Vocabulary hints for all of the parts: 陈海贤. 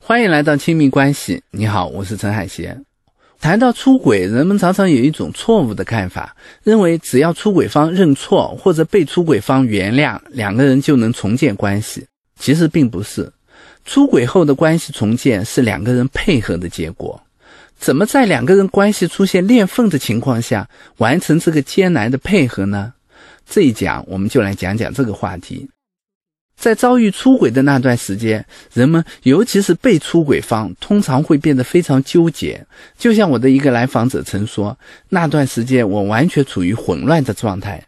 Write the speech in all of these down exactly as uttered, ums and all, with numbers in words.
欢迎来到亲密关系，你好，我是陈海贤。谈到出轨，人们常常有一种错误的看法，认为只要出轨方认错或者被出轨方原谅，两个人就能重建关系。其实并不是，出轨后的关系重建是两个人配合的结果。怎么在两个人关系出现裂缝的情况下完成这个艰难的配合呢？这一讲我们就来讲讲这个话题。在遭遇出轨的那段时间，人们尤其是被出轨方通常会变得非常纠结。就像我的一个来访者曾说，那段时间我完全处于混乱的状态。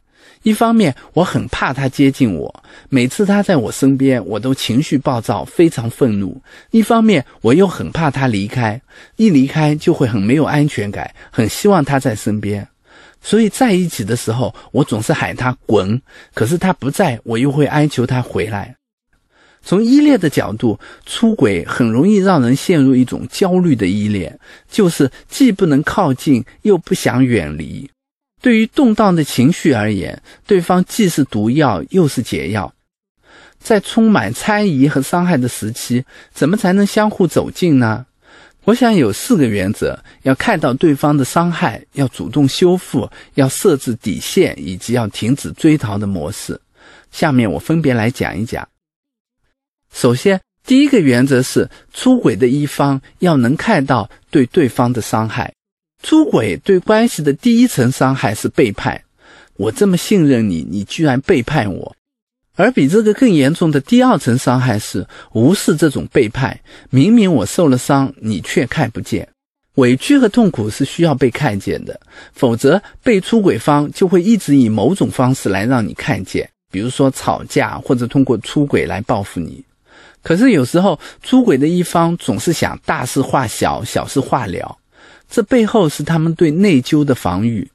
一方面我很怕他接近我，每次他在我身边我都情绪暴躁，非常愤怒。一方面我又很怕他离开，一离开就会很没有安全感，很希望他在身边。所以在一起的时候我总是喊他滚，可是他不在，我又会哀求他回来。从依恋的角度，出轨很容易让人陷入一种焦虑的依恋，就是既不能靠近又不想远离。对于动荡的情绪而言，对方既是毒药又是解药。在充满猜疑和伤害的时期，怎么才能相互走近呢？我想有四个原则：要看到对方的伤害，要主动修复，要设置底线，以及要停止追逃的模式。下面我分别来讲一讲。首先，第一个原则是，出轨的一方要能看到对对方的伤害。出轨对关系的第一层伤害是背叛，我这么信任你，你居然背叛我。而比这个更严重的第二层伤害是无视这种背叛，明明我受了伤，你却看不见。委屈和痛苦是需要被看见的，否则被出轨方就会一直以某种方式来让你看见，比如说吵架或者通过出轨来报复你。可是有时候出轨的一方总是想大事化小，小事化了，这背后是他们对内疚的防御。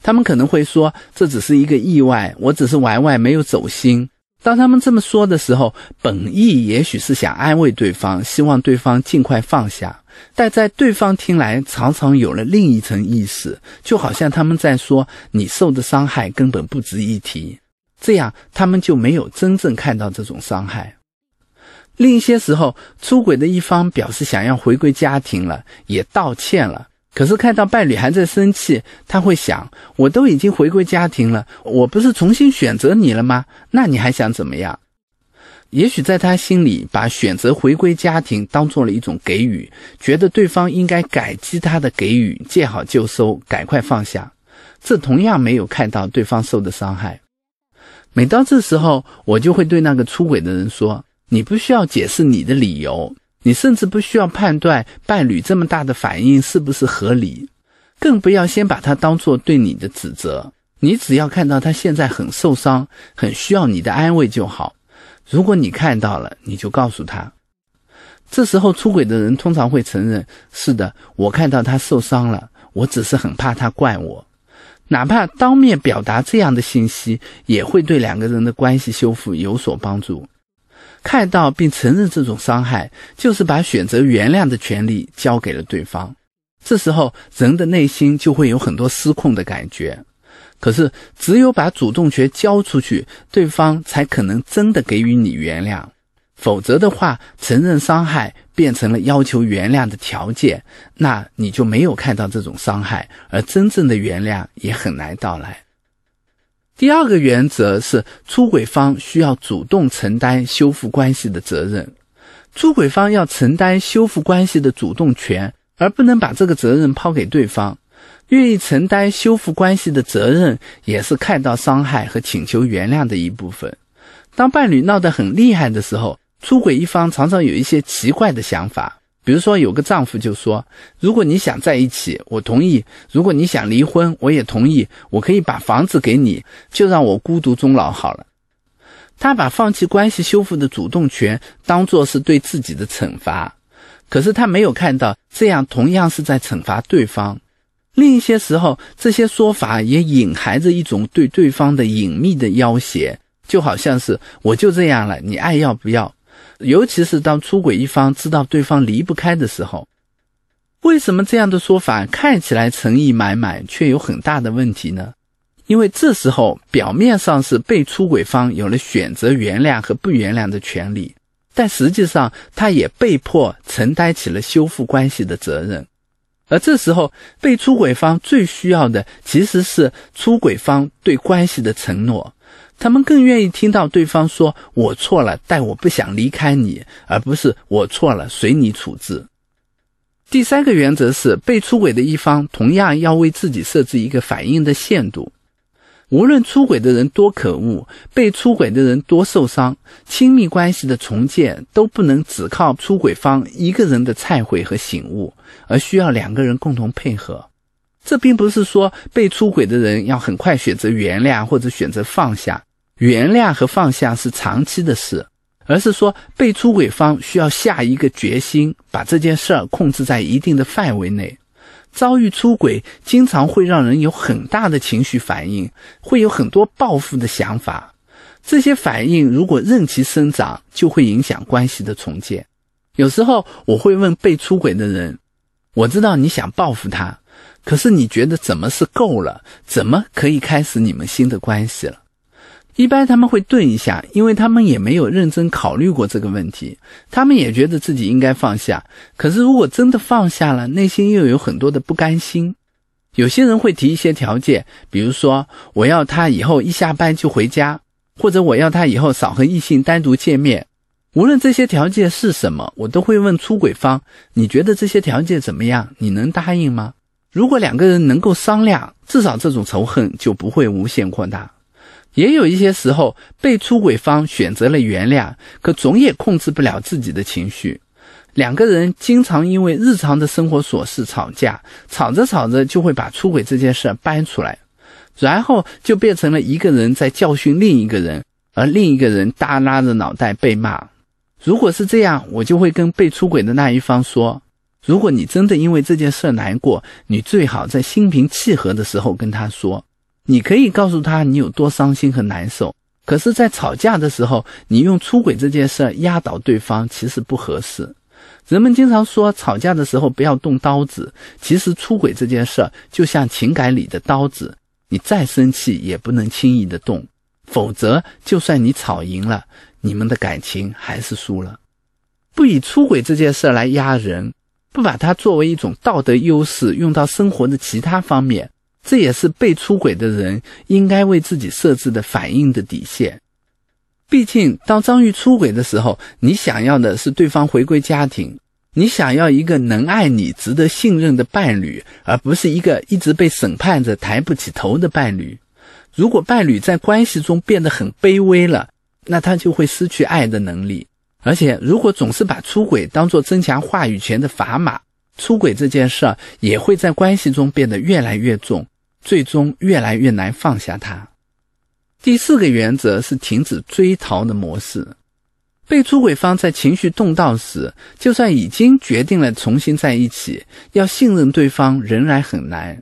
他们可能会说，这只是一个意外，我只是玩玩没有走心。当他们这么说的时候，本意也许是想安慰对方，希望对方尽快放下，但在对方听来常常有了另一层意思，就好像他们在说你受的伤害根本不值一提，这样他们就没有真正看到这种伤害。另一些时候，出轨的一方表示想要回归家庭了，也道歉了，可是看到伴侣还在生气，他会想，我都已经回归家庭了，我不是重新选择你了吗？那你还想怎么样？也许在他心里，把选择回归家庭当作了一种给予，觉得对方应该感激他的给予，见好就收，赶快放下。这同样没有看到对方受的伤害。每到这时候，我就会对那个出轨的人说，你不需要解释你的理由，你甚至不需要判断伴侣这么大的反应是不是合理，更不要先把它当作对你的指责，你只要看到他现在很受伤，很需要你的安慰就好。如果你看到了，你就告诉他。这时候出轨的人通常会承认，是的，我看到他受伤了，我只是很怕他怪我。哪怕当面表达这样的信息，也会对两个人的关系修复有所帮助。看到并承认这种伤害，就是把选择原谅的权利交给了对方。这时候人的内心就会有很多失控的感觉，可是只有把主动权交出去，对方才可能真的给予你原谅。否则的话，承认伤害变成了要求原谅的条件，那你就没有看到这种伤害，而真正的原谅也很难到来。第二个原则是，出轨方需要主动承担修复关系的责任。出轨方要承担修复关系的主动权，而不能把这个责任抛给对方。愿意承担修复关系的责任，也是看到伤害和请求原谅的一部分。当伴侣闹得很厉害的时候，出轨一方常常有一些奇怪的想法。比如说有个丈夫就说，如果你想在一起，我同意，如果你想离婚，我也同意，我可以把房子给你，就让我孤独终老好了。他把放弃关系修复的主动权当作是对自己的惩罚，可是他没有看到，这样同样是在惩罚对方。另一些时候，这些说法也隐含着一种对对方的隐秘的要挟，就好像是，我就这样了，你爱要不要？尤其是当出轨一方知道对方离不开的时候。为什么这样的说法看起来诚意满满，却有很大的问题呢？因为这时候表面上是被出轨方有了选择原谅和不原谅的权利，但实际上他也被迫承担起了修复关系的责任。而这时候，被出轨方最需要的其实是出轨方对关系的承诺，他们更愿意听到对方说“我错了，但我不想离开你”，而不是“我错了，随你处置”。第三个原则是，被出轨的一方同样要为自己设置一个反应的限度。无论出轨的人多可恶，被出轨的人多受伤，亲密关系的重建都不能只靠出轨方一个人的忏悔和醒悟，而需要两个人共同配合。这并不是说被出轨的人要很快选择原谅或者选择放下，原谅和放下是长期的事，而是说被出轨方需要下一个决心，把这件事儿控制在一定的范围内。遭遇出轨经常会让人有很大的情绪反应，会有很多报复的想法，这些反应如果任其生长，就会影响关系的重建。有时候我会问被出轨的人，我知道你想报复他，可是你觉得怎么是够了，怎么可以开始你们新的关系了？一般他们会顿一下，因为他们也没有认真考虑过这个问题，他们也觉得自己应该放下，可是如果真的放下了，内心又有很多的不甘心。有些人会提一些条件，比如说我要他以后一下班就回家，或者我要他以后少和异性单独见面。无论这些条件是什么，我都会问出轨方，你觉得这些条件怎么样？你能答应吗？如果两个人能够商量，至少这种仇恨就不会无限扩大。也有一些时候，被出轨方选择了原谅，可总也控制不了自己的情绪。两个人经常因为日常的生活琐事吵架，吵着吵着就会把出轨这件事搬出来，然后就变成了一个人在教训另一个人，而另一个人耷拉着脑袋被骂。如果是这样，我就会跟被出轨的那一方说，如果你真的因为这件事难过，你最好在心平气和的时候跟他说。你可以告诉他你有多伤心和难受，可是在吵架的时候，你用出轨这件事压倒对方，其实不合适。人们经常说吵架的时候不要动刀子，其实出轨这件事就像情感里的刀子，你再生气也不能轻易的动，否则就算你吵赢了，你们的感情还是输了。不以出轨这件事来压人，不把它作为一种道德优势用到生活的其他方面，这也是被出轨的人应该为自己设置的反应的底线。毕竟当遭遇出轨的时候，你想要的是对方回归家庭，你想要一个能爱你值得信任的伴侣，而不是一个一直被审判着抬不起头的伴侣。如果伴侣在关系中变得很卑微了，那他就会失去爱的能力。而且如果总是把出轨当作增强话语权的砝码，出轨这件事也会在关系中变得越来越重，最终越来越难放下它。第四个原则是停止追逃的模式。被出轨方在情绪动荡时，就算已经决定了重新在一起，要信任对方仍然很难。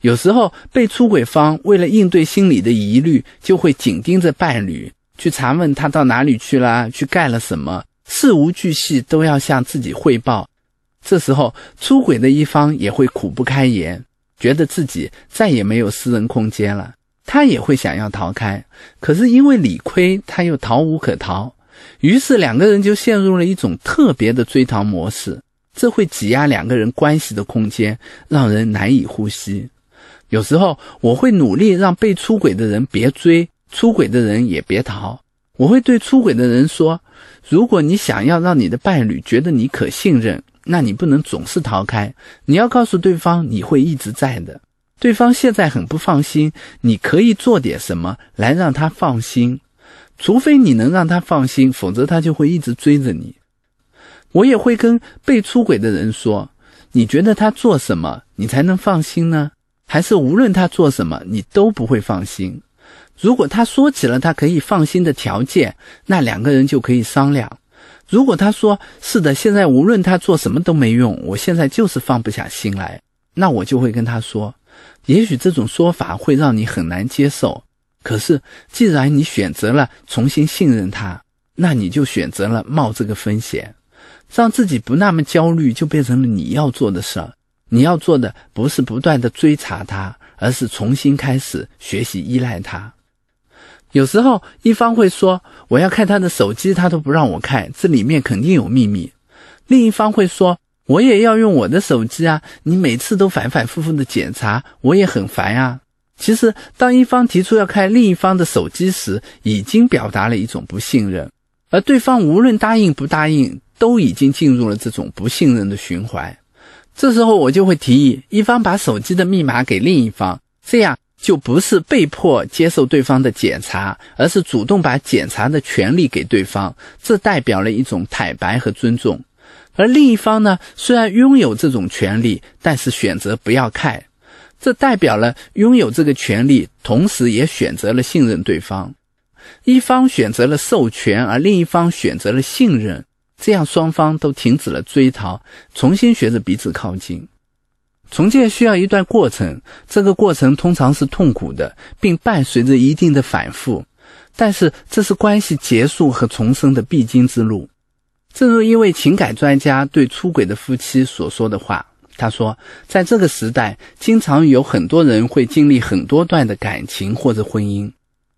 有时候被出轨方为了应对心理的疑虑，就会紧盯着伴侣，去查问他到哪里去了，去干了什么，事无巨细都要向自己汇报。这时候出轨的一方也会苦不堪言，觉得自己再也没有私人空间了，他也会想要逃开，可是因为理亏，他又逃无可逃，于是两个人就陷入了一种特别的追逃模式，这会挤压两个人关系的空间，让人难以呼吸。有时候我会努力让被出轨的人别追，出轨的人也别逃。我会对出轨的人说，如果你想要让你的伴侣觉得你可信任，那你不能总是逃开，你要告诉对方你会一直在的。对方现在很不放心，你可以做点什么来让他放心。除非你能让他放心，否则他就会一直追着你。我也会跟被出轨的人说，你觉得他做什么你才能放心呢？还是无论他做什么你都不会放心？如果他说起了他可以放心的条件，那两个人就可以商量。如果他说，是的，现在无论他做什么都没用，我现在就是放不下心来，那我就会跟他说，也许这种说法会让你很难接受，可是既然你选择了重新信任他，那你就选择了冒这个风险。让自己不那么焦虑就变成了你要做的事儿。你要做的不是不断的追查他，而是重新开始学习依赖他。有时候一方会说，我要看他的手机他都不让我看，这里面肯定有秘密。另一方会说，我也要用我的手机啊，你每次都反反复复的检查，我也很烦啊。其实当一方提出要看另一方的手机时，已经表达了一种不信任，而对方无论答应不答应，都已经进入了这种不信任的循环。这时候我就会提议一方把手机的密码给另一方，这样就不是被迫接受对方的检查，而是主动把检查的权利给对方，这代表了一种坦白和尊重。而另一方呢，虽然拥有这种权利，但是选择不要看，这代表了拥有这个权利，同时也选择了信任对方。一方选择了授权，而另一方选择了信任，这样双方都停止了追逃，重新学着彼此靠近。重建需要一段过程，这个过程通常是痛苦的，并伴随着一定的反复，但是这是关系结束和重生的必经之路。正如一位情感专家对出轨的夫妻所说的话，他说，在这个时代，经常有很多人会经历很多段的感情或者婚姻。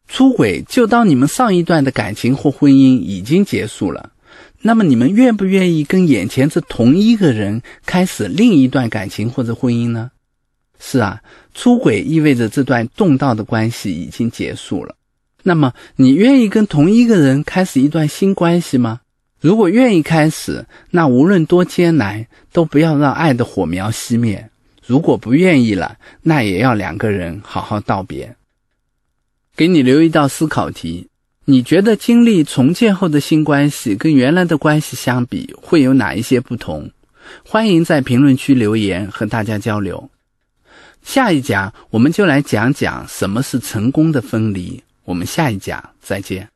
出轨就当你们上一段的感情或婚姻已经结束了，那么你们愿不愿意跟眼前这同一个人开始另一段感情或者婚姻呢？是啊，出轨意味着这段动荡的关系已经结束了。那么你愿意跟同一个人开始一段新关系吗？如果愿意开始，那无论多艰难，都不要让爱的火苗熄灭。如果不愿意了，那也要两个人好好道别。给你留一道思考题，你觉得经历重建后的新关系跟原来的关系相比，会有哪一些不同？欢迎在评论区留言和大家交流。下一讲我们就来讲讲什么是成功的分离，我们下一讲再见。